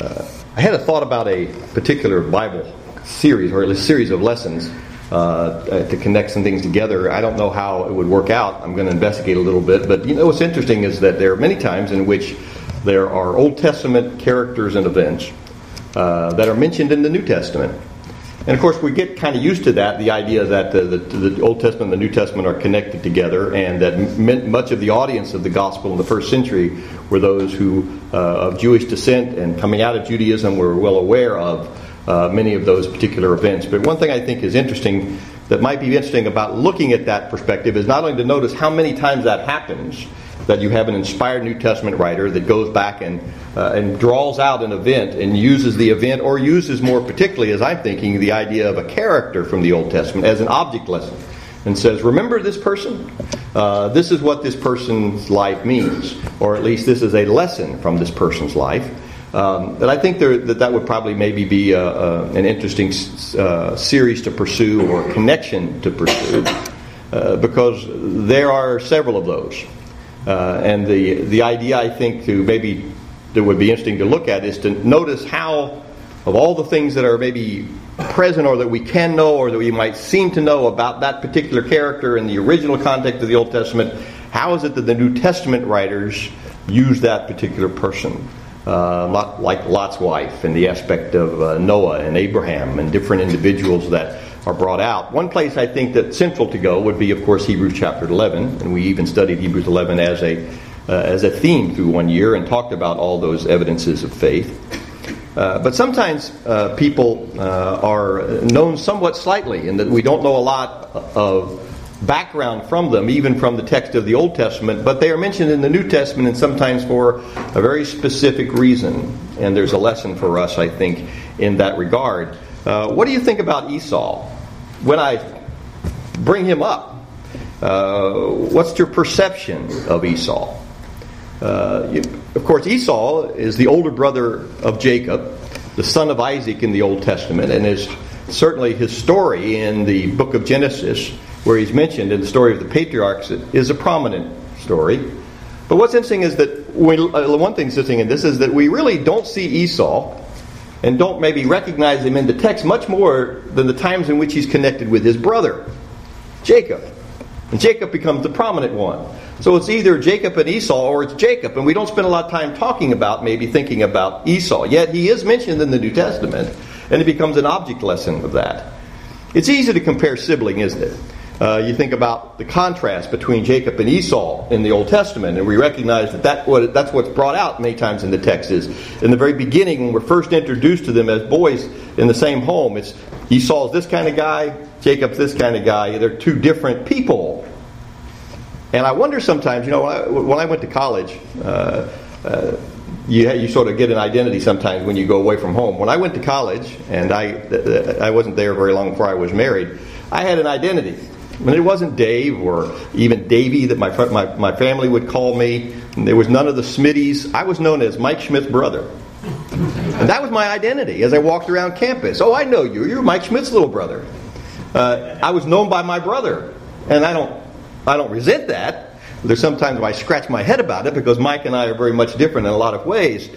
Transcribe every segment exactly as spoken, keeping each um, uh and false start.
Uh, I had a thought about a particular Bible series, or at least series of lessons, uh, to connect some things together. I don't know how it would work out. I'm going to investigate a little bit. But you know what's interesting is that there are many times in which there are Old Testament characters and events uh, that are mentioned in the New Testament. And of course, we get kind of used to that, the idea that the, the, the Old Testament and the New Testament are connected together, and that m- much of the audience of the gospel in the first century were those who, uh, of Jewish descent and coming out of Judaism, were well aware of uh, many of those particular events. But one thing I think is interesting, that might be interesting about looking at that perspective, is not only to notice how many times that happens, that you have an inspired New Testament writer that goes back and uh, and draws out an event and uses the event, or uses more particularly, as I'm thinking, the idea of a character from the Old Testament as an object lesson, and says, remember this person? Uh, this is what this person's life means, or at least this is a lesson from this person's life. Um, and I think there, that that would probably maybe be a, a, an interesting uh, series to pursue, or connection to pursue, uh, because there are several of those. Uh, and the the idea, I think, to maybe that would be interesting to look at is to notice how, of all the things that are maybe present, or that we can know, or that we might seem to know about that particular character in the original context of the Old Testament, how is it that the New Testament writers use that particular person? Uh, lot, like Lot's wife, and the aspect of uh, Noah and Abraham and different individuals that are brought out. One place I think that's central to go would be, of course, Hebrews chapter eleven, and we even studied Hebrews eleven as a uh, as a theme through one year, and talked about all those evidences of faith. Uh, but sometimes uh, people uh, are known somewhat slightly, in that we don't know a lot of background from them, even from the text of the Old Testament, but they are mentioned in the New Testament, and sometimes for a very specific reason. And there's a lesson for us, I think, in that regard. Uh, what do you think about Esau? When I bring him up, uh, what's your perception of Esau? Uh, you, of course, Esau is the older brother of Jacob, the son of Isaac in the Old Testament, and is certainly his story in the book of Genesis, where he's mentioned in the story of the patriarchs, is a prominent story. But what's interesting is that we, uh, one thing's interesting in this is that we really don't see Esau, and don't maybe recognize him in the text much more than the times in which he's connected with his brother, Jacob. And Jacob becomes the prominent one. So it's either Jacob and Esau, or it's Jacob, and we don't spend a lot of time talking about, maybe thinking about Esau. Yet he is mentioned in the New Testament, and it becomes an object lesson of that. It's easy to compare sibling, isn't it? Uh, you think about the contrast between Jacob and Esau in the Old Testament, and we recognize that, that what, that's what's brought out many times in the text is, in the very beginning, when we're first introduced to them as boys in the same home, it's Esau's this kind of guy, Jacob's this kind of guy. They're two different people. And I wonder sometimes, you know, when I, when I went to college, uh, uh, you, you sort of get an identity sometimes when you go away from home. When I went to college, and I, I wasn't there very long before I was married, I had an identity. And it wasn't Dave, or even Davey, that my, my my family would call me. And there was none of the Smitties. I was known as Mike Schmidt's brother. And that was my identity as I walked around campus. Oh, I know you. You're Mike Schmidt's little brother. Uh, I was known by my brother. And I don't I don't resent that. There's sometimes I scratch my head about it, because Mike and I are very much different in a lot of ways.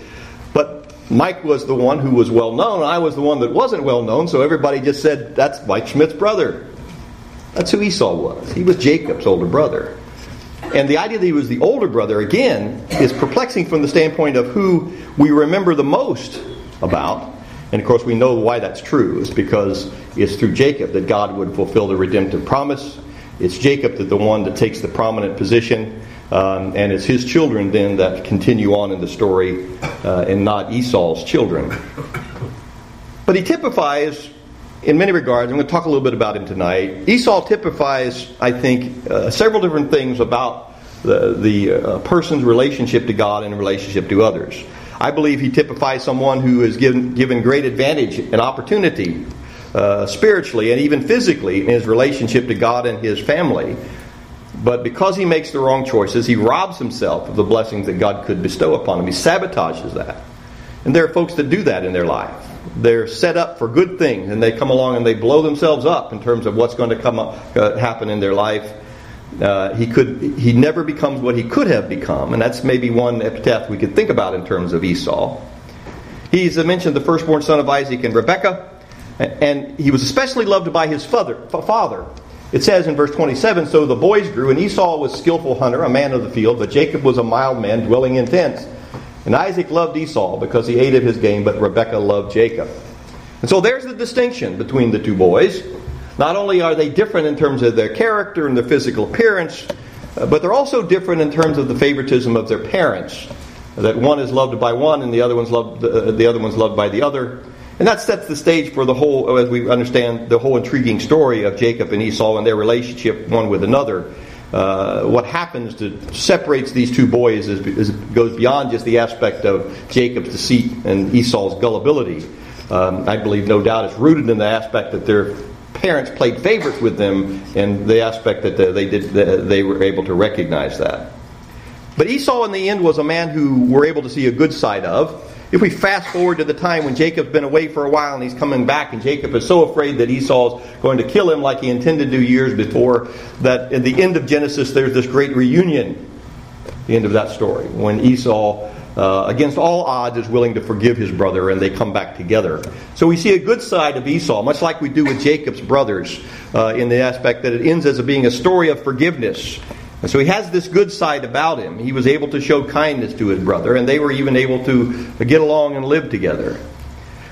But Mike was the one who was well known, and I was the one that wasn't well known, so everybody just said, that's Mike Schmidt's brother. That's who Esau was. He was Jacob's older brother. And the idea that he was the older brother, again, is perplexing from the standpoint of who we remember the most about. And of course, we know why that's true. It's because it's through Jacob that God would fulfill the redemptive promise. It's Jacob that the one that takes the prominent position. Um, and it's his children then that continue on in the story, uh, and not Esau's children. But he typifies, in many regards, I'm going to talk a little bit about him tonight. Esau typifies, I think, uh, several different things about the, the uh, person's relationship to God and relationship to others. I believe he typifies someone who is given, given great advantage and opportunity uh, spiritually and even physically in his relationship to God and his family. But because he makes the wrong choices, he robs himself of the blessings that God could bestow upon him. He sabotages that. And there are folks that do that in their life. They're set up for good things, and they come along and they blow themselves up in terms of what's going to come up, uh, happen in their life. Uh, he could, he never becomes what he could have become, and that's maybe one epitaph we could think about in terms of Esau. He's mentioned the firstborn son of Isaac and Rebekah, and he was especially loved by his father. It says in verse twenty-seven, so the boys grew, and Esau was a skillful hunter, a man of the field, but Jacob was a mild man, dwelling in tents. And Isaac loved Esau because he ate of his game, but Rebekah loved Jacob. And so there's the distinction between the two boys. Not only are they different in terms of their character and their physical appearance, but they're also different in terms of the favoritism of their parents. That one is loved by one, and the other one's loved uh, the other one's loved by the other. And that sets the stage for the whole, as we understand, the whole intriguing story of Jacob and Esau and their relationship one with another. Uh, what happens that separates these two boys is, is, goes beyond just the aspect of Jacob's deceit and Esau's gullibility. Um, I believe, no doubt, it's rooted in the aspect that their parents played favorites with them, and the aspect that they did, they were able to recognize that. But Esau, in the end, was a man who we're able to see a good side of. If we fast forward to the time when Jacob's been away for a while and he's coming back, and Jacob is so afraid that Esau's going to kill him like he intended to years before, that at the end of Genesis there's this great reunion, the end of that story, when Esau, uh, against all odds, is willing to forgive his brother, and they come back together. So we see a good side of Esau, much like we do with Jacob's brothers, uh, in the aspect that it ends as being a story of forgiveness. And so he has this good side about him. He was able to show kindness to his brother, and they were even able to get along and live together.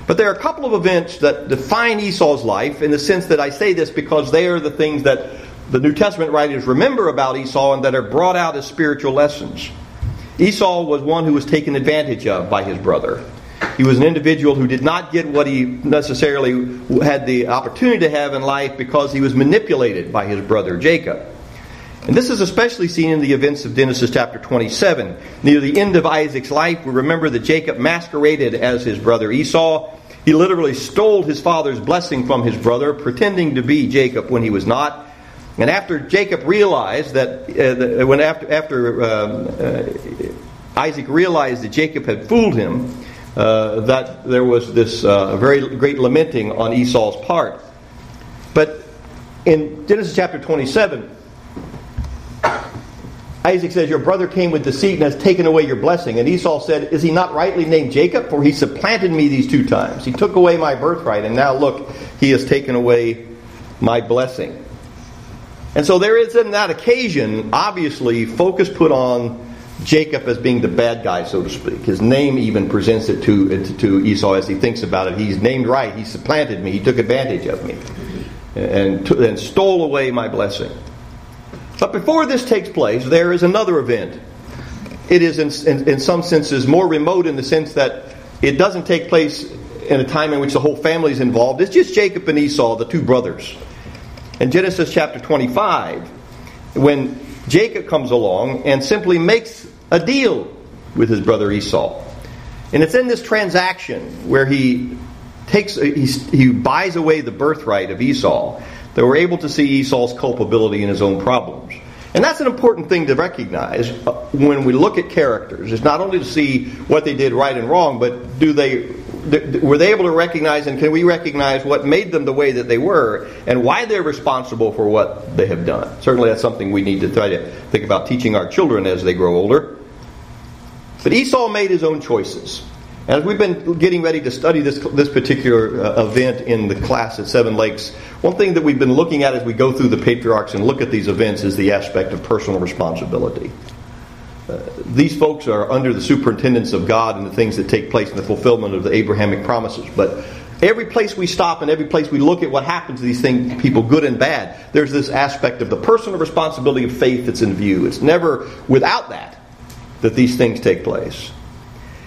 But there are a couple of events that define Esau's life, in the sense that I say this because they are the things that the New Testament writers remember about Esau and that are brought out as spiritual lessons. Esau was one who was taken advantage of by his brother. He was an individual who did not get what he necessarily had the opportunity to have in life because he was manipulated by his brother Jacob. And this is especially seen in the events of Genesis chapter twenty-seven. Near the end of Isaac's life, we remember that Jacob masqueraded as his brother Esau. He literally stole his father's blessing from his brother, pretending to be Jacob when he was not. And after Jacob realized that, uh, that when after, after um, uh, Isaac realized that Jacob had fooled him, uh, that there was this uh, very great lamenting on Esau's part. But in Genesis chapter twenty-seven, Isaac says, your brother came with deceit and has taken away your blessing. And Esau said, is he not rightly named Jacob? For he supplanted me these two times. He took away my birthright, and now look, he has taken away my blessing. And so there is, in that occasion, obviously, focus put on Jacob as being the bad guy, so to speak. His name even presents it to, to Esau as he thinks about it. He's named right. He supplanted me. He took advantage of me and, and stole away my blessing. But before this takes place, there is another event. It is, in, in, in some senses, more remote, in the sense that it doesn't take place in a time in which the whole family is involved. It's just Jacob and Esau, the two brothers. In Genesis chapter twenty-five, when Jacob comes along and simply makes a deal with his brother Esau. And it's in this transaction where he takes, he, he buys away the birthright of Esau, that we're able to see Esau's culpability in his own problems. And that's an important thing to recognize when we look at characters. It's not only to see what they did right and wrong, but do they were they able to recognize, and can we recognize what made them the way that they were and why they're responsible for what they have done? Certainly that's something we need to try to think about teaching our children as they grow older. But Esau made his own choices. As we've been getting ready to study this this particular uh, event in the class at Seven Lakes, one thing that we've been looking at as we go through the patriarchs and look at these events is the aspect of personal responsibility. Uh, these folks are under the superintendence of God and the things that take place in the fulfillment of the Abrahamic promises. But every place we stop and every place we look at what happens to these things, people good and bad, there's this aspect of the personal responsibility of faith that's in view. It's never without that that these things take place.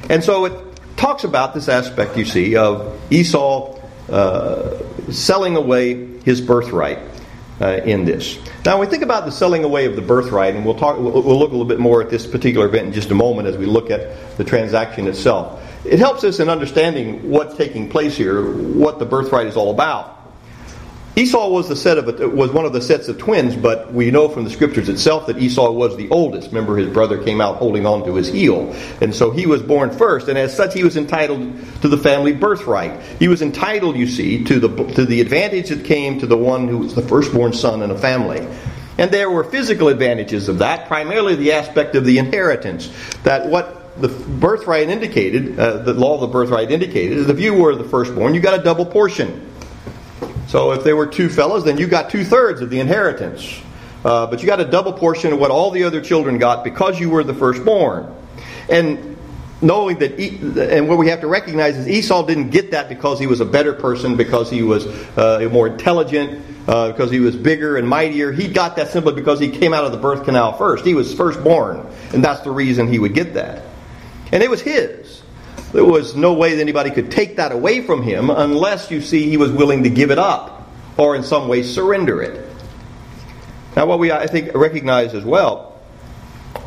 And so it talks about this aspect, you see, of Esau uh, selling away his birthright uh, in this. Now, when we think about the selling away of the birthright, and we'll talk, we'll, we'll look a little bit more at this particular event in just a moment as we look at the transaction itself. It helps us in understanding what's taking place here, what the birthright is all about. Esau was the set of was one of the sets of twins, but we know from the scriptures itself that Esau was the oldest. Remember, his brother came out holding on to his heel, and so he was born first, and as such he was entitled to the family birthright. He was entitled, you see, to the to the advantage that came to the one who was the firstborn son in a family. And there were physical advantages of that, primarily the aspect of the inheritance, that what the birthright indicated, uh, the law of the birthright indicated, is if you were the firstborn, you got a double portion. So if there were two fellows, then you got two-thirds of the inheritance. Uh, but you got a double portion of what all the other children got because you were the firstborn. And knowing that, e- and what we have to recognize is Esau didn't get that because he was a better person, because he was uh, more intelligent, uh, because he was bigger and mightier. He got that simply because he came out of the birth canal first. He was firstborn, and that's the reason he would get that. And it was his. There was no way that anybody could take that away from him unless, you see, he was willing to give it up or in some way surrender it. Now, what we, I think, recognize as well,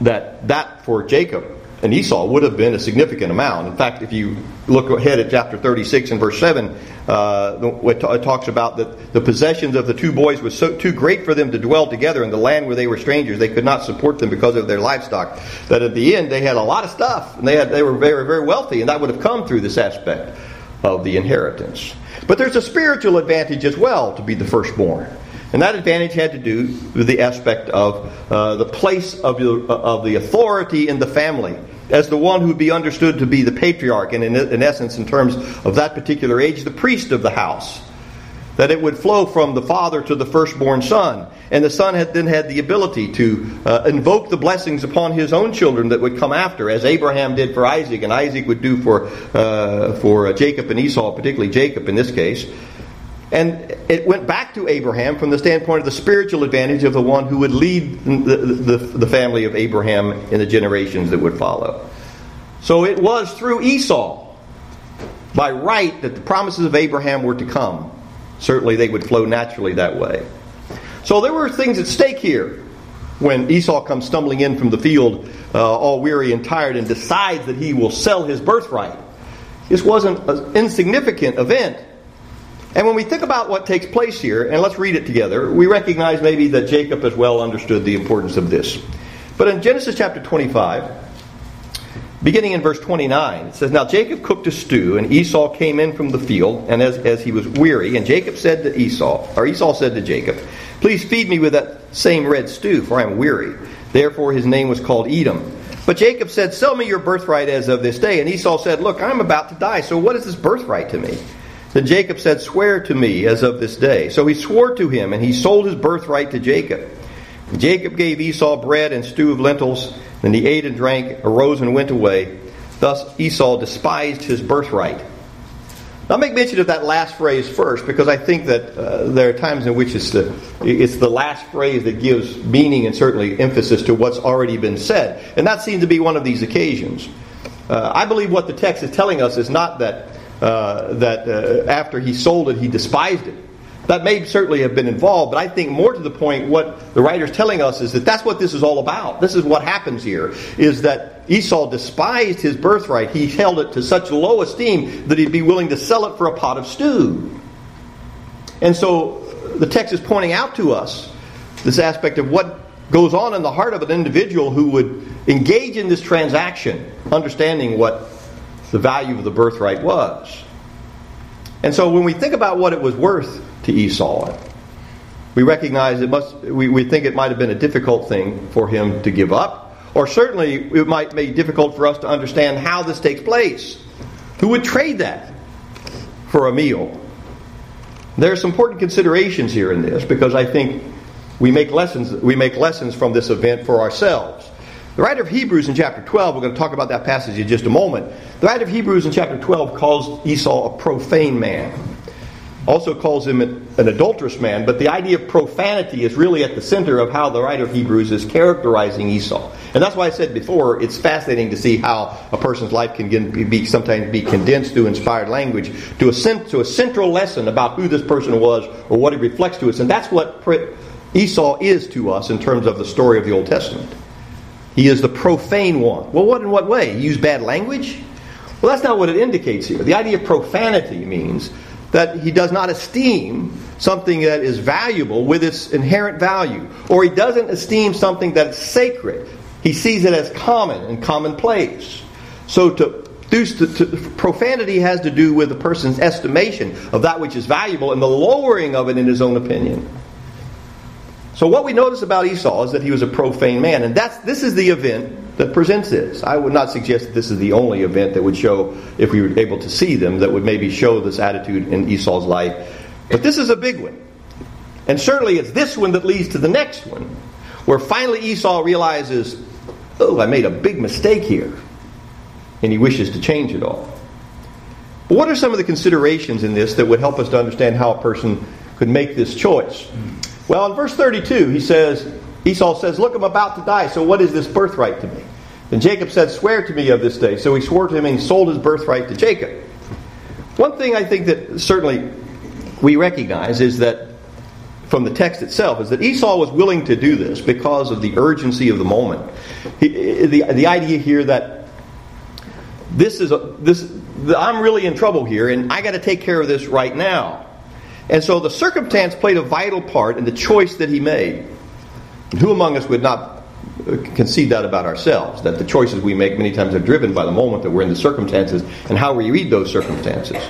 that that for Jacob and Esau would have been a significant amount. In fact, if you look ahead at chapter thirty-six and verse seven, uh, it talks about that the possessions of the two boys was so too great for them to dwell together in the land where they were strangers. They could not support them because of their livestock. That at the end, they had a lot of stuff, and they had they were very, very wealthy, and that would have come through this aspect of the inheritance. But there's a spiritual advantage as well to be the firstborn. And that advantage had to do with the aspect of uh, the place of the, of the authority in the family as the one who would be understood to be the patriarch, and in, in essence, in terms of that particular age, the priest of the house. That it would flow from the father to the firstborn son. And the son had then had the ability to uh, invoke the blessings upon his own children that would come after, as Abraham did for Isaac, and Isaac would do for, uh, for Jacob and Esau, particularly Jacob in this case. And it went back to Abraham from the standpoint of the spiritual advantage of the one who would lead the, the, the family of Abraham in the generations that would follow. So it was through Esau, by right, that the promises of Abraham were to come. Certainly they would flow naturally that way. So there were things at stake here when Esau comes stumbling in from the field, uh, all weary and tired, and decides that he will sell his birthright. This wasn't an insignificant event. And when we think about what takes place here, and let's read it together, we recognize maybe that Jacob as well understood the importance of this. But in Genesis chapter twenty-five, beginning in verse twenty-nine, it says, "Now Jacob cooked a stew, and Esau came in from the field, and as, as he was weary, and Jacob said to Esau, or Esau said to Jacob, 'Please feed me with that same red stew, for I am weary.' Therefore his name was called Edom. But Jacob said, 'Sell me your birthright as of this day.' And Esau said, 'Look, I am about to die, so what is this birthright to me?' Then Jacob said, 'Swear to me as of this day.' So he swore to him, and he sold his birthright to Jacob. And Jacob gave Esau bread and stew of lentils, and he ate and drank, arose and went away. Thus Esau despised his birthright." Now, I'll make mention of that last phrase first, because I think that uh, there are times in which it's the, it's the last phrase that gives meaning and certainly emphasis to what's already been said. And that seems to be one of these occasions. Uh, I believe what the text is telling us is not that Uh, that uh, after he sold it, he despised it. That may certainly have been involved, but I think more to the point, what the writer's telling us is that that's what this is all about. This is what happens here, is that Esau despised his birthright. He held it to such low esteem that he'd be willing to sell it for a pot of stew. And so the text is pointing out to us this aspect of what goes on in the heart of an individual who would engage in this transaction, understanding what the value of the birthright was. And so when we think about what it was worth to Esau, we recognize it must we, we think it might have been a difficult thing for him to give up, or certainly it might be difficult for us to understand how this takes place. Who would trade that for a meal? There's some important considerations here in this, because I think we make lessons we make lessons from this event for ourselves. The writer of Hebrews in chapter twelve, we're going to talk about that passage in just a moment. The writer of Hebrews in chapter twelve calls Esau a profane man. Also calls him an adulterous man, but the idea of profanity is really at the center of how the writer of Hebrews is characterizing Esau. And that's why I said before, it's fascinating to see how a person's life can be sometimes be condensed through inspired language to a, to a central lesson about who this person was or what he reflects to us. And that's what Esau is to us in terms of the story of the Old Testament. He is the profane one. Well, what in what way? He used bad language? Well, that's not what it indicates here. The idea of profanity means that he does not esteem something that is valuable with its inherent value, or he doesn't esteem something that's sacred. He sees it as common and commonplace. So to, to, to, profanity has to do with a person's estimation of that which is valuable and the lowering of it in his own opinion. So what we notice about Esau is that he was a profane man, and that's this is the event that presents this. I would not suggest that this is the only event that would show, if we were able to see them, that would maybe show this attitude in Esau's life. But this is a big one. And certainly it's this one that leads to the next one, where finally Esau realizes, oh, I made a big mistake here. And he wishes to change it all. But what are some of the considerations in this that would help us to understand how a person could make this choice? Well, in verse thirty-two, he says, Esau says, look, I'm about to die, so what is this birthright to me? And Jacob said, swear to me of this day. So he swore to him and sold his birthright to Jacob. One thing I think that certainly we recognize is that, from the text itself, is that Esau was willing to do this because of the urgency of the moment. He, the, the idea here that this is a, this I'm really in trouble here, and I got to take care of this right now. And so the circumstance played a vital part in the choice that he made. And who among us would not concede that about ourselves, that the choices we make many times are driven by the moment that we're in, the circumstances, and how we read those circumstances.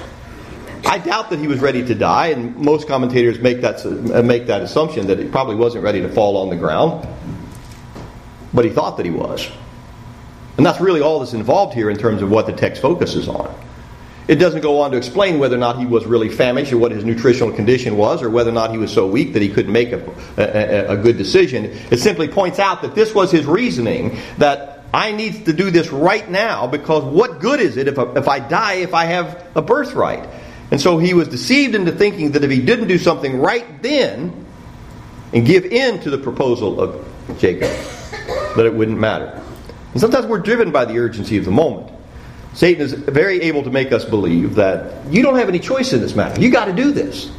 I doubt that he was ready to die, and most commentators make that make that assumption that he probably wasn't ready to fall on the ground, but he thought that he was. And that's really all that's involved here in terms of what the text focuses on. It doesn't go on to explain whether or not he was really famished or what his nutritional condition was, or whether or not he was so weak that he couldn't make a, a, a good decision. It simply points out that this was his reasoning, that I need to do this right now, because what good is it if I, if I die if I have a birthright? And so he was deceived into thinking that if he didn't do something right then and give in to the proposal of Jacob, that it wouldn't matter. And sometimes we're driven by the urgency of the moment. Satan is very able to make us believe that you don't have any choice in this matter. You got to do this.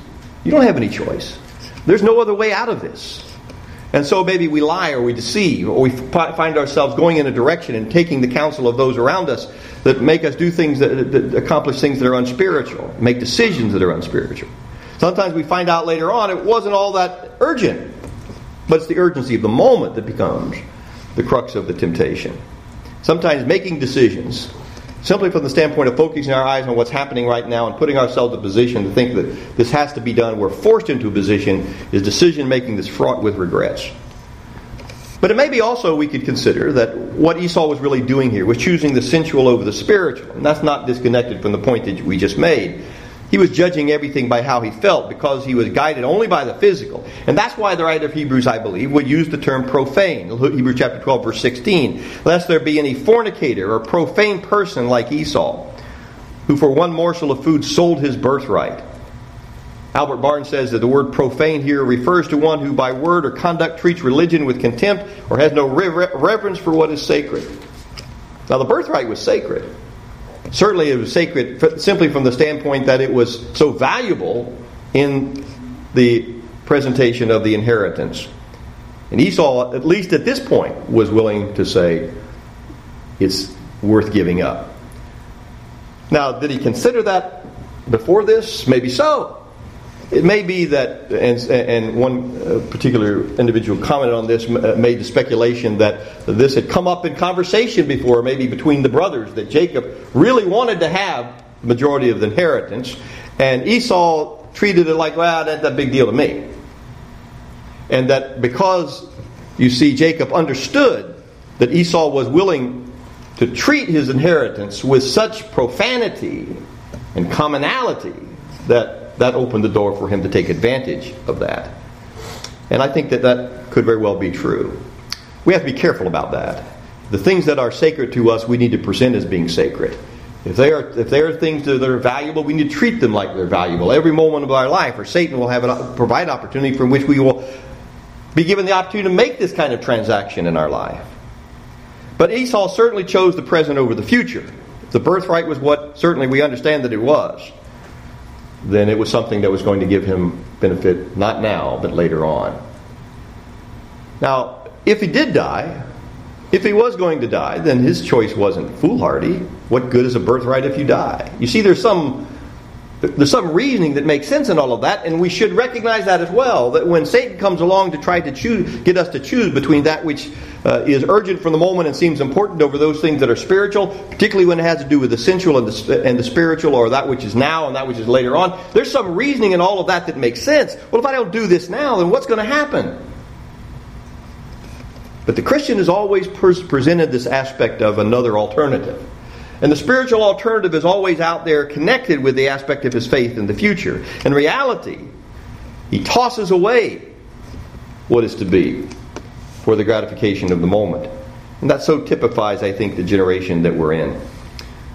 You don't have any choice. There's no other way out of this. And so maybe we lie or we deceive, or we find ourselves going in a direction and taking the counsel of those around us that make us do things, that, that accomplish things that are unspiritual, make decisions that are unspiritual. Sometimes we find out later on it wasn't all that urgent, but it's the urgency of the moment that becomes the crux of the temptation. Sometimes making decisions, simply from the standpoint of focusing our eyes on what's happening right now and putting ourselves in a position to think that this has to be done, we're forced into a position, is decision-making that's fraught with regrets. But it may be also we could consider that what Esau was really doing here was choosing the sensual over the spiritual. And that's not disconnected from the point that we just made. He was judging everything by how he felt, because he was guided only by the physical. And that's why the writer of Hebrews, I believe, would use the term profane. Hebrews chapter twelve, verse sixteen. Lest there be any fornicator or profane person like Esau, who for one morsel of food sold his birthright. Albert Barnes says that the word profane here refers to one who by word or conduct treats religion with contempt or has no reverence for what is sacred. Now the birthright was sacred. Certainly it was sacred simply from the standpoint that it was so valuable in the presentation of the inheritance. And Esau, at least at this point, was willing to say, it's worth giving up. Now, did he consider that before this? Maybe so. It may be that, and, and one particular individual commented on this, made the speculation that this had come up in conversation before, maybe between the brothers, that Jacob really wanted to have the majority of the inheritance, and Esau treated it like, well, that's a big deal to me. And that because, you see, Jacob understood that Esau was willing to treat his inheritance with such profanity and commonality, that that opened the door for him to take advantage of that. And I think that that could very well be true. We have to be careful about that. The things that are sacred to us, we need to present as being sacred. If they are, if they are things that are valuable, we need to treat them like they're valuable every moment of our life, or Satan will have an, provide opportunity from which we will be given the opportunity to make this kind of transaction in our life. But Esau certainly chose the present over the future. The birthright was what certainly we understand that it was. Then it was something that was going to give him benefit, not now, but later on. Now, if he did die, if he was going to die, then his choice wasn't foolhardy. What good is a birthright if you die? You see, there's some there's some reasoning that makes sense in all of that, and we should recognize that as well, that when Satan comes along to try to choose, get us to choose between that which uh, is urgent for the moment and seems important over those things that are spiritual, particularly when it has to do with the sensual and the, and the spiritual, or that which is now and that which is later on, there's some reasoning in all of that that makes sense. Well, if I don't do this now, then what's going to happen? But the Christian is always pres- presented this aspect of another alternative. And the spiritual alternative is always out there connected with the aspect of his faith in the future. In reality, he tosses away what is to be for the gratification of the moment. And that so typifies, I think, the generation that we're in.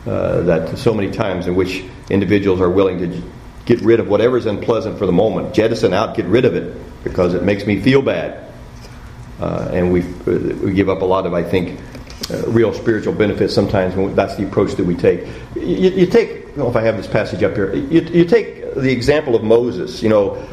Uh, that so many times in which individuals are willing to get rid of whatever's unpleasant for the moment. Jettison out, get rid of it, because it makes me feel bad. Uh, and we we give up a lot of, I think, uh, real spiritual benefits sometimes when we, that's the approach that we take. You, you take, I don't know if I have this passage up here, you, you take the example of Moses. You know,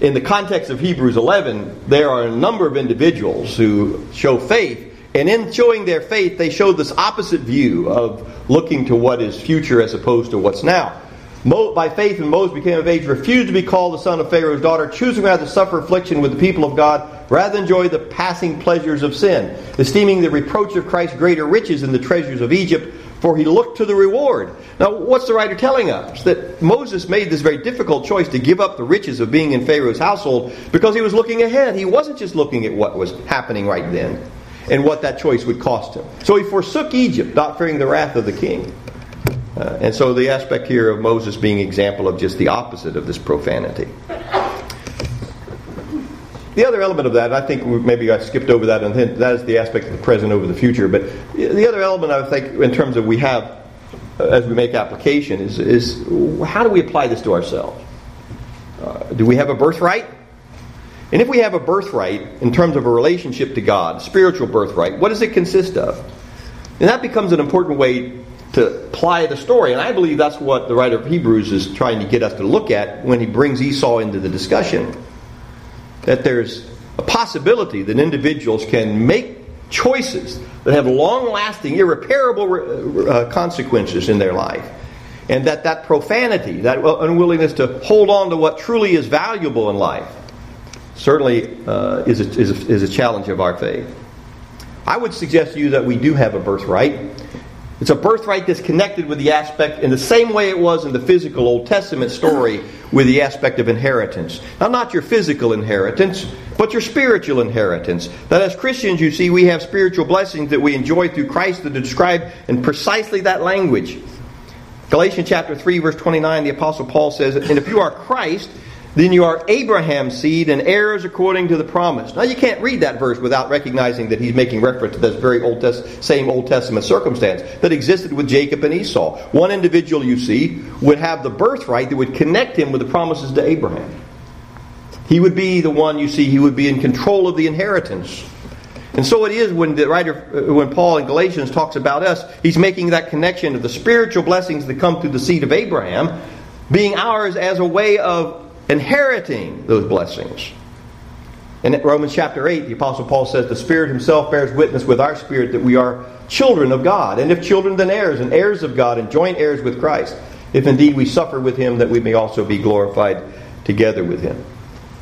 in the context of Hebrews eleven, there are a number of individuals who show faith. And in showing their faith, they showed this opposite view of looking to what is future as opposed to what's now. Mo, by faith, when Moses became of age, refused to be called the son of Pharaoh's daughter, choosing rather to suffer affliction with the people of God, rather than enjoy the passing pleasures of sin, esteeming the reproach of Christ greater riches than the treasures of Egypt, for he looked to the reward. Now, what's the writer telling us? That Moses made this very difficult choice to give up the riches of being in Pharaoh's household because he was looking ahead. He wasn't just looking at what was happening right then and what that choice would cost him. So he forsook Egypt, not fearing the wrath of the king. Uh, and so the aspect here of Moses being an example of just the opposite of this profanity. The other element of that, I think maybe I skipped over that, and that is the aspect of the present over the future. But the other element, I think, in terms of we have, uh, as we make application, is, is how do we apply this to ourselves? Uh, do we have a birthright? And if we have a birthright in terms of a relationship to God, spiritual birthright, what does it consist of? And that becomes an important way to apply the story. And I believe that's what the writer of Hebrews is trying to get us to look at when he brings Esau into the discussion. That there's a possibility that individuals can make choices that have long-lasting, irreparable uh, consequences in their life. And that that profanity, that unwillingness to hold on to what truly is valuable in life, certainly uh, is, a, is, a, is a challenge of our faith. I would suggest to you that we do have a birthright. It's a birthright that's connected with the aspect, in the same way it was in the physical Old Testament story, with the aspect of inheritance. Now, not your physical inheritance, but your spiritual inheritance. That as Christians, you see, we have spiritual blessings that we enjoy through Christ that are described in precisely that language. Galatians chapter three, verse twenty-nine, the Apostle Paul says, "And if you are Christ, then you are Abraham's seed and heirs according to the promise." Now, you can't read that verse without recognizing that he's making reference to this very Old Test- same Old Testament circumstance that existed with Jacob and Esau. One individual, you see, would have the birthright that would connect him with the promises to Abraham. He would be the one, you see, he would be in control of the inheritance. And so it is when the writer, when Paul in Galatians talks about us, he's making that connection of the spiritual blessings that come through the seed of Abraham being ours as a way of inheriting those blessings. In Romans chapter eight, the Apostle Paul says, "The Spirit himself bears witness with our spirit that we are children of God. And if children, then heirs, and heirs of God, and joint heirs with Christ. If indeed we suffer with him, that we may also be glorified together with him."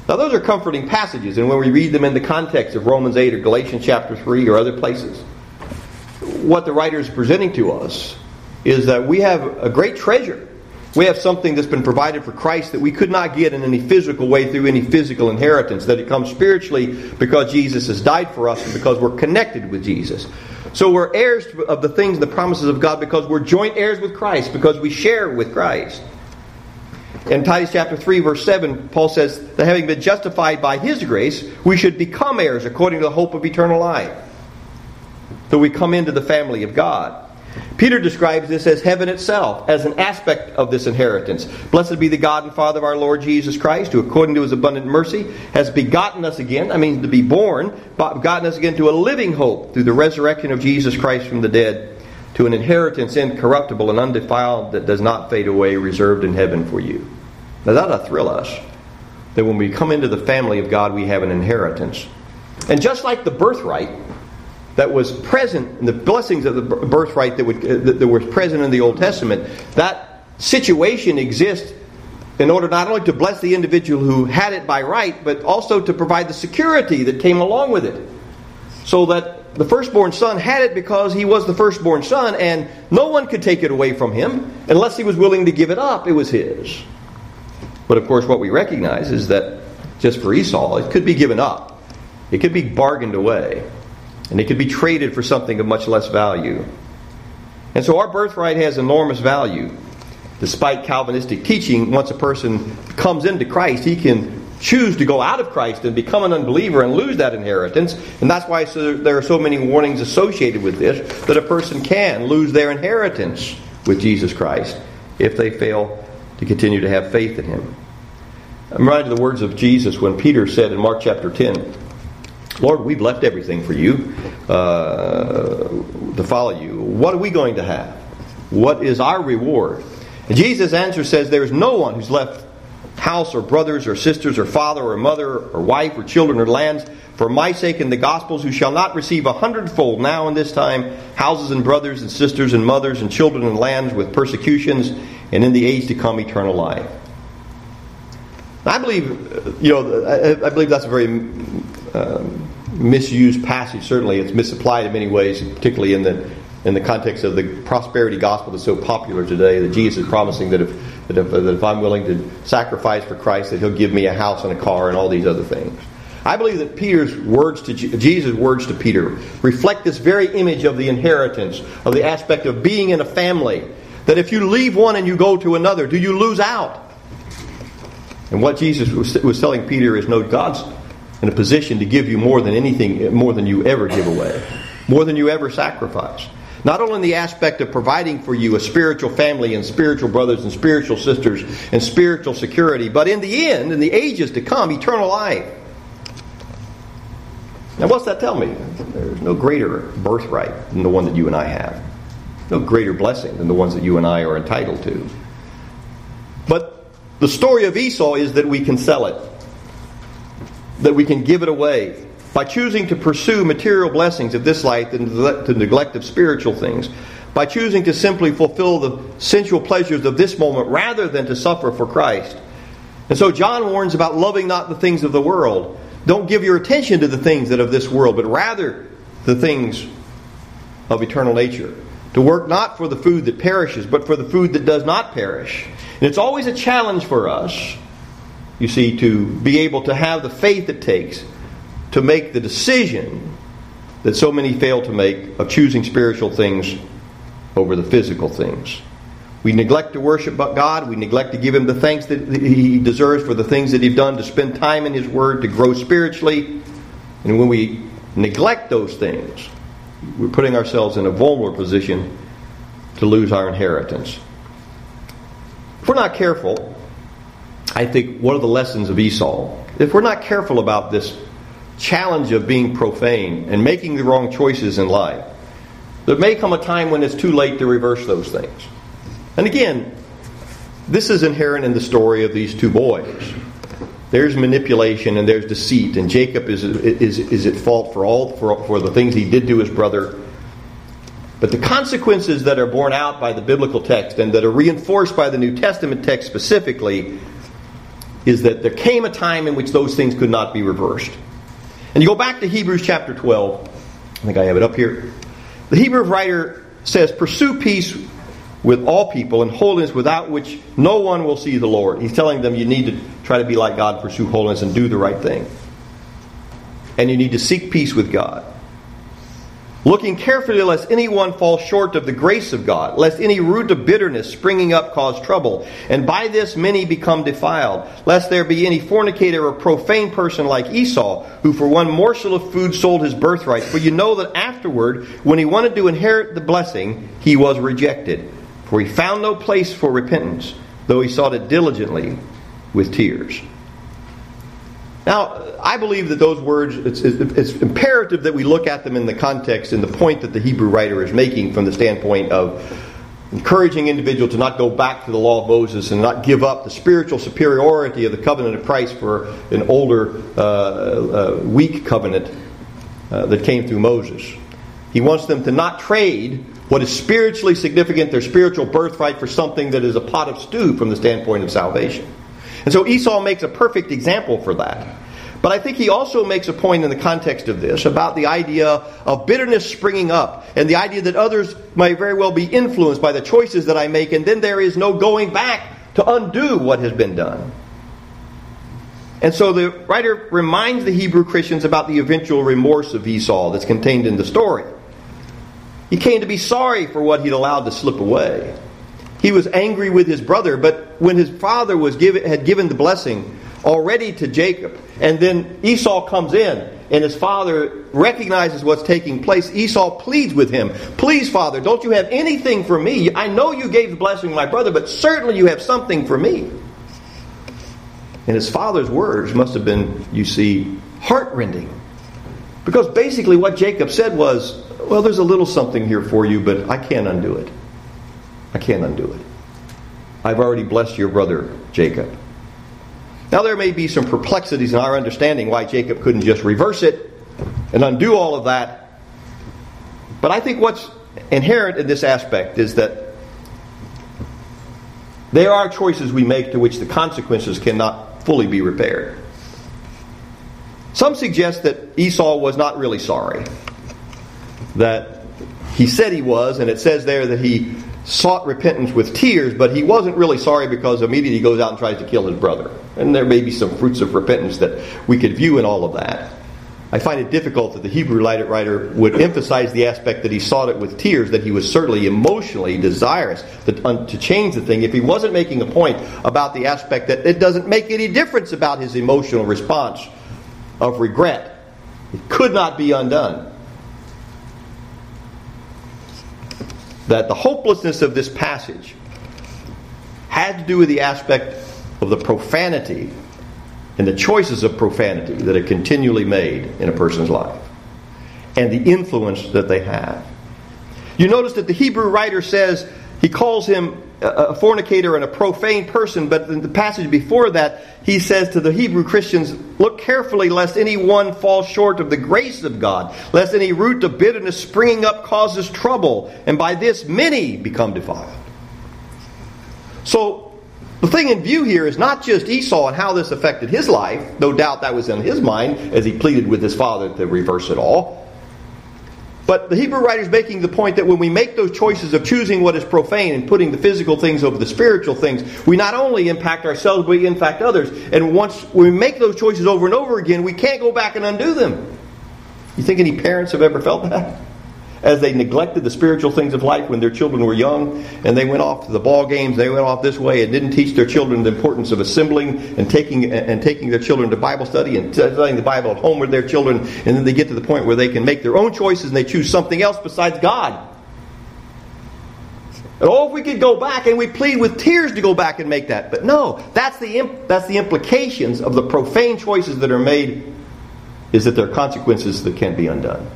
Now those are comforting passages, and when we read them in the context of Romans eight or Galatians chapter three or other places, what the writer is presenting to us is that we have a great treasure. We have something that's been provided for Christ that we could not get in any physical way through any physical inheritance, that it comes spiritually because Jesus has died for us and because we're connected with Jesus. So we're heirs of the things and the promises of God because we're joint heirs with Christ, because we share with Christ. In Titus chapter three, verse seven, Paul says that having been justified by his grace, we should become heirs according to the hope of eternal life. So we come into the family of God. Peter describes this as heaven itself, as an aspect of this inheritance. "Blessed be the God and Father of our Lord Jesus Christ, who according to his abundant mercy has begotten us again," I mean to be born, begotten us again to a living hope through the resurrection of Jesus Christ from the dead, to an inheritance incorruptible and undefiled that does not fade away, reserved in heaven for you. Now that ought to thrill us, that when we come into the family of God, we have an inheritance. And just like the birthright that was present, in the blessings of the birthright that, would, that were present in the Old Testament, that situation exists in order not only to bless the individual who had it by right, but also to provide the security that came along with it. So that the firstborn son had it because he was the firstborn son, and no one could take it away from him unless he was willing to give it up. It was his. But of course what we recognize is that just for Esau, it could be given up. It could be bargained away, and it could be traded for something of much less value. And so our birthright has enormous value. Despite Calvinistic teaching, once a person comes into Christ, he can choose to go out of Christ and become an unbeliever and lose that inheritance. And that's why so there are so many warnings associated with this, that a person can lose their inheritance with Jesus Christ if they fail to continue to have faith in Him. I'm reminded of the words of Jesus when Peter said in Mark chapter ten, "Lord, we've left everything for you uh, to follow you. What are we going to have? What is our reward?" And Jesus' answer says, "There is no one who's left house or brothers or sisters or father or mother or wife or children or lands for my sake and the gospel's who shall not receive a hundredfold now in this time houses and brothers and sisters and mothers and children and lands with persecutions and in the age to come eternal life." I believe, you know, I believe that's a very um, misused passage. Certainly, it's misapplied in many ways, particularly in the in the context of the prosperity gospel that's so popular today. That Jesus is promising that if that if, that if I'm willing to sacrifice for Christ, that He'll give me a house and a car and all these other things. I believe that Peter's words to Jesus' words to Peter reflect this very image of the inheritance, of the aspect of being in a family. That if you leave one and you go to another, do you lose out? And what Jesus was telling Peter is, no, God's in a position to give you more than anything, more than you ever give away, more than you ever sacrifice. Not only in the aspect of providing for you a spiritual family and spiritual brothers and spiritual sisters and spiritual security, but in the end, in the ages to come, eternal life. Now what's that tell me? There's no greater birthright than the one that you and I have. No greater blessing than the ones that you and I are entitled to. But the story of Esau is that we can sell it, that we can give it away by choosing to pursue material blessings of this life and the neglect of spiritual things, by choosing to simply fulfill the sensual pleasures of this moment rather than to suffer for Christ. And so John warns about loving not the things of the world. Don't give your attention to the things that are of this world, but rather the things of eternal nature. To work not for the food that perishes, but for the food that does not perish. And it's always a challenge for us, you see, to be able to have the faith it takes to make the decision that so many fail to make of choosing spiritual things over the physical things. We neglect to worship God. We neglect to give Him the thanks that He deserves for the things that He's done, to spend time in His Word, to grow spiritually. And when we neglect those things, we're putting ourselves in a vulnerable position to lose our inheritance. If we're not careful, I think one of the lessons of Esau, if we're not careful about this challenge of being profane and making the wrong choices in life, there may come a time when it's too late to reverse those things. And again, this is inherent in the story of these two boys. There's manipulation and there's deceit, and Jacob is is is at fault for all for, for the things he did to his brother. But the consequences that are borne out by the biblical text and that are reinforced by the New Testament text specifically is that there came a time in which those things could not be reversed. And you go back to Hebrews chapter twelve. I think I have it up here. The Hebrew writer says, "Pursue peace with all people and holiness, without which no one will see the Lord." He's telling them you need to try to be like God, pursue holiness, and do the right thing. And you need to seek peace with God. "Looking carefully lest anyone fall short of the grace of God, lest any root of bitterness springing up cause trouble, and by this many become defiled, lest there be any fornicator or profane person like Esau, who for one morsel of food sold his birthright. For you know that afterward, when he wanted to inherit the blessing, he was rejected. For he found no place for repentance, though he sought it diligently with tears." Now, I believe that those words, it's, it's imperative that we look at them in the context and the point that the Hebrew writer is making from the standpoint of encouraging individuals to not go back to the law of Moses and not give up the spiritual superiority of the covenant of Christ for an older, uh, uh, weak covenant uh, that came through Moses. He wants them to not trade what is spiritually significant, their spiritual birthright, for something that is a pot of stew from the standpoint of salvation. And so Esau makes a perfect example for that. But I think he also makes a point in the context of this about the idea of bitterness springing up and the idea that others might very well be influenced by the choices that I make, and then there is no going back to undo what has been done. And so the writer reminds the Hebrew Christians about the eventual remorse of Esau that's contained in the story. He came to be sorry for what he'd allowed to slip away. He was angry with his brother, but when his father was given, had given the blessing already to Jacob, and then Esau comes in, and his father recognizes what's taking place. Esau pleads with him, "Please, Father, don't you have anything for me? I know you gave the blessing to my brother, but certainly you have something for me." And his father's words must have been, you see, heartrending. Because basically what Jacob said was, "Well, there's a little something here for you, but I can't undo it. I can't undo it. I've already blessed your brother, Jacob." Now, there may be some perplexities in our understanding why Jacob couldn't just reverse it and undo all of that. But I think what's inherent in this aspect is that there are choices we make to which the consequences cannot fully be repaired. Some suggest that Esau was not really sorry, that he said he was, and it says there that he sought repentance with tears, but he wasn't really sorry because immediately he goes out and tries to kill his brother. And there may be some fruits of repentance that we could view in all of that. I find it difficult that the Hebrew writer would emphasize the aspect that he sought it with tears, that he was certainly emotionally desirous to, um, to change the thing, if he wasn't making a point about the aspect that it doesn't make any difference about his emotional response of regret. It could not be undone. That the hopelessness of this passage had to do with the aspect of the profanity and the choices of profanity that are continually made in a person's life and the influence that they have. You notice that the Hebrew writer says he calls him a fornicator and a profane person, but in the passage before that he says to the Hebrew Christians, "Look carefully lest anyone fall short of the grace of God, lest any root of bitterness springing up causes trouble, and by this many become defiled." So the thing in view here is not just Esau and how this affected his life. No doubt that was in his mind as he pleaded with his father to reverse it all. But the Hebrew writer is making the point that when we make those choices of choosing what is profane and putting the physical things over the spiritual things, we not only impact ourselves, but we impact others. And once we make those choices over and over again, we can't go back and undo them. You think any parents have ever felt that? As they neglected the spiritual things of life when their children were young, and they went off to the ball games, they went off this way and didn't teach their children the importance of assembling and taking and taking their children to Bible study and studying the Bible at home with their children, and then they get to the point where they can make their own choices and they choose something else besides God. And oh, if we could go back, and we plead with tears to go back and make that. But no, that's the that's the implications of the profane choices that are made, is that there are consequences that can't be undone.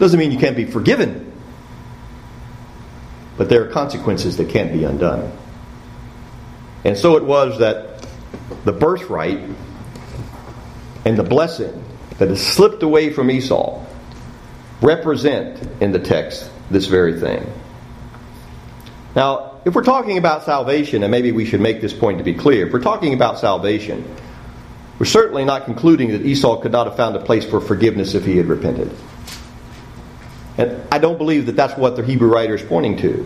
Doesn't mean you can't be forgiven, but there are consequences that can't be undone. And so it was that the birthright and the blessing that has slipped away from Esau represent in the text this very thing. Now, if we're talking about salvation, and maybe we should make this point to be clear, if we're talking about salvation, we're certainly not concluding that Esau could not have found a place for forgiveness if he had repented. And I don't believe that that's what the Hebrew writer is pointing to.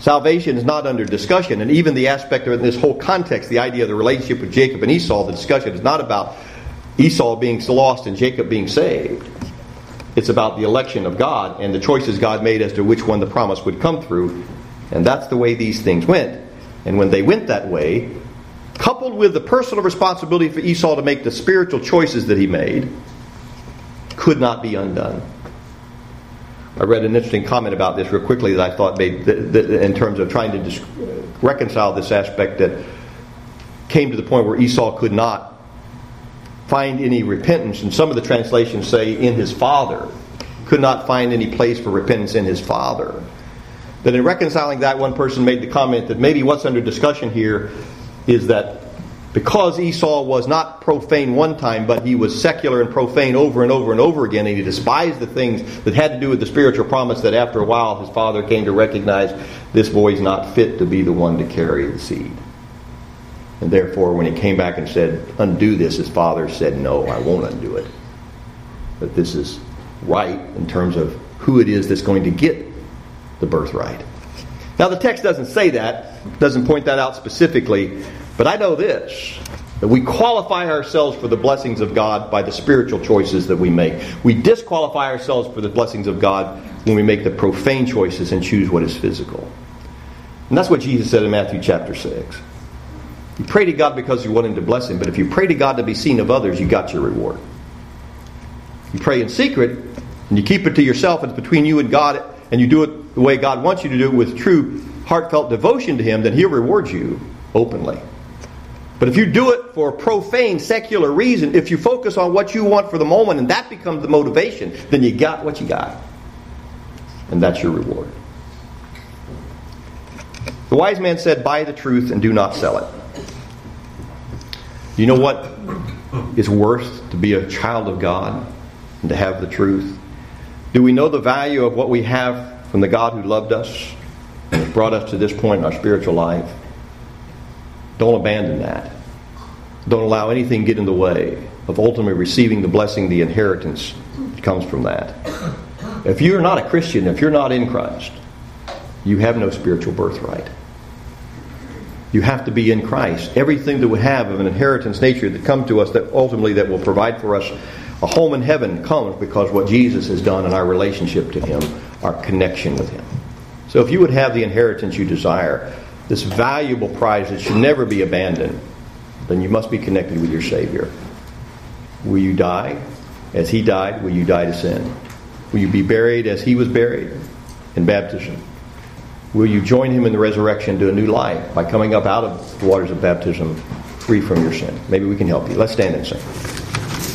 Salvation is not under discussion, and even the aspect of this whole context, the idea of the relationship with Jacob and Esau, the discussion is not about Esau being lost and Jacob being saved. It's about the election of God and the choices God made as to which one the promise would come through, and that's the way these things went. And when they went that way, coupled with the personal responsibility for Esau to make the spiritual choices that he made, could not be undone. I read an interesting comment about this real quickly that I thought made, that, that, in terms of trying to dis- reconcile this aspect that came to the point where Esau could not find any repentance. And some of the translations say in his father, could not find any place for repentance in his father. That in reconciling that, one person made the comment that maybe what's under discussion here is that because Esau was not profane one time, but he was secular and profane over and over and over again, and he despised the things that had to do with the spiritual promise, that after a while his father came to recognize this boy's not fit to be the one to carry the seed. And therefore, when he came back and said, "Undo this," his father said, "No, I won't undo it. But this is right in terms of who it is that's going to get the birthright." Now, the text doesn't say that, doesn't point that out specifically, but I know this, That we qualify ourselves for the blessings of God by the spiritual choices that we make. We disqualify ourselves for the blessings of God when we make the profane choices and choose what is physical. And that's what Jesus said in Matthew chapter six. You pray to God because you want Him to bless Him, but if you pray to God to be seen of others, you got your reward. You pray in secret, and you keep it to yourself, and it's between you and God, and you do it the way God wants you to do it with true heartfelt devotion to Him, then He'll reward you openly. But if you do it for a profane, secular reason, if you focus on what you want for the moment and that becomes the motivation, then you got what you got. And that's your reward. The wise man said, buy the truth and do not sell it. You know what it's worth to be a child of God and to have the truth? Do we know the value of what we have from the God who loved us and has brought us to this point in our spiritual life? Don't abandon that. Don't allow anything get in the way of ultimately receiving the blessing, the inheritance that comes from that. If you're not a Christian, if you're not in Christ, you have no spiritual birthright. You have to be in Christ. Everything that we have of an inheritance nature that comes to us, that ultimately that will provide for us a home in heaven, comes because what Jesus has done in our relationship to Him, our connection with Him. So if you would have the inheritance you desire, this valuable prize that should never be abandoned, then you must be connected with your Savior. Will you die as He died? Will you die to sin? Will you be buried as He was buried in baptism? Will you join Him in the resurrection to a new life by coming up out of the waters of baptism free from your sin? Maybe we can help you. Let's stand and sing.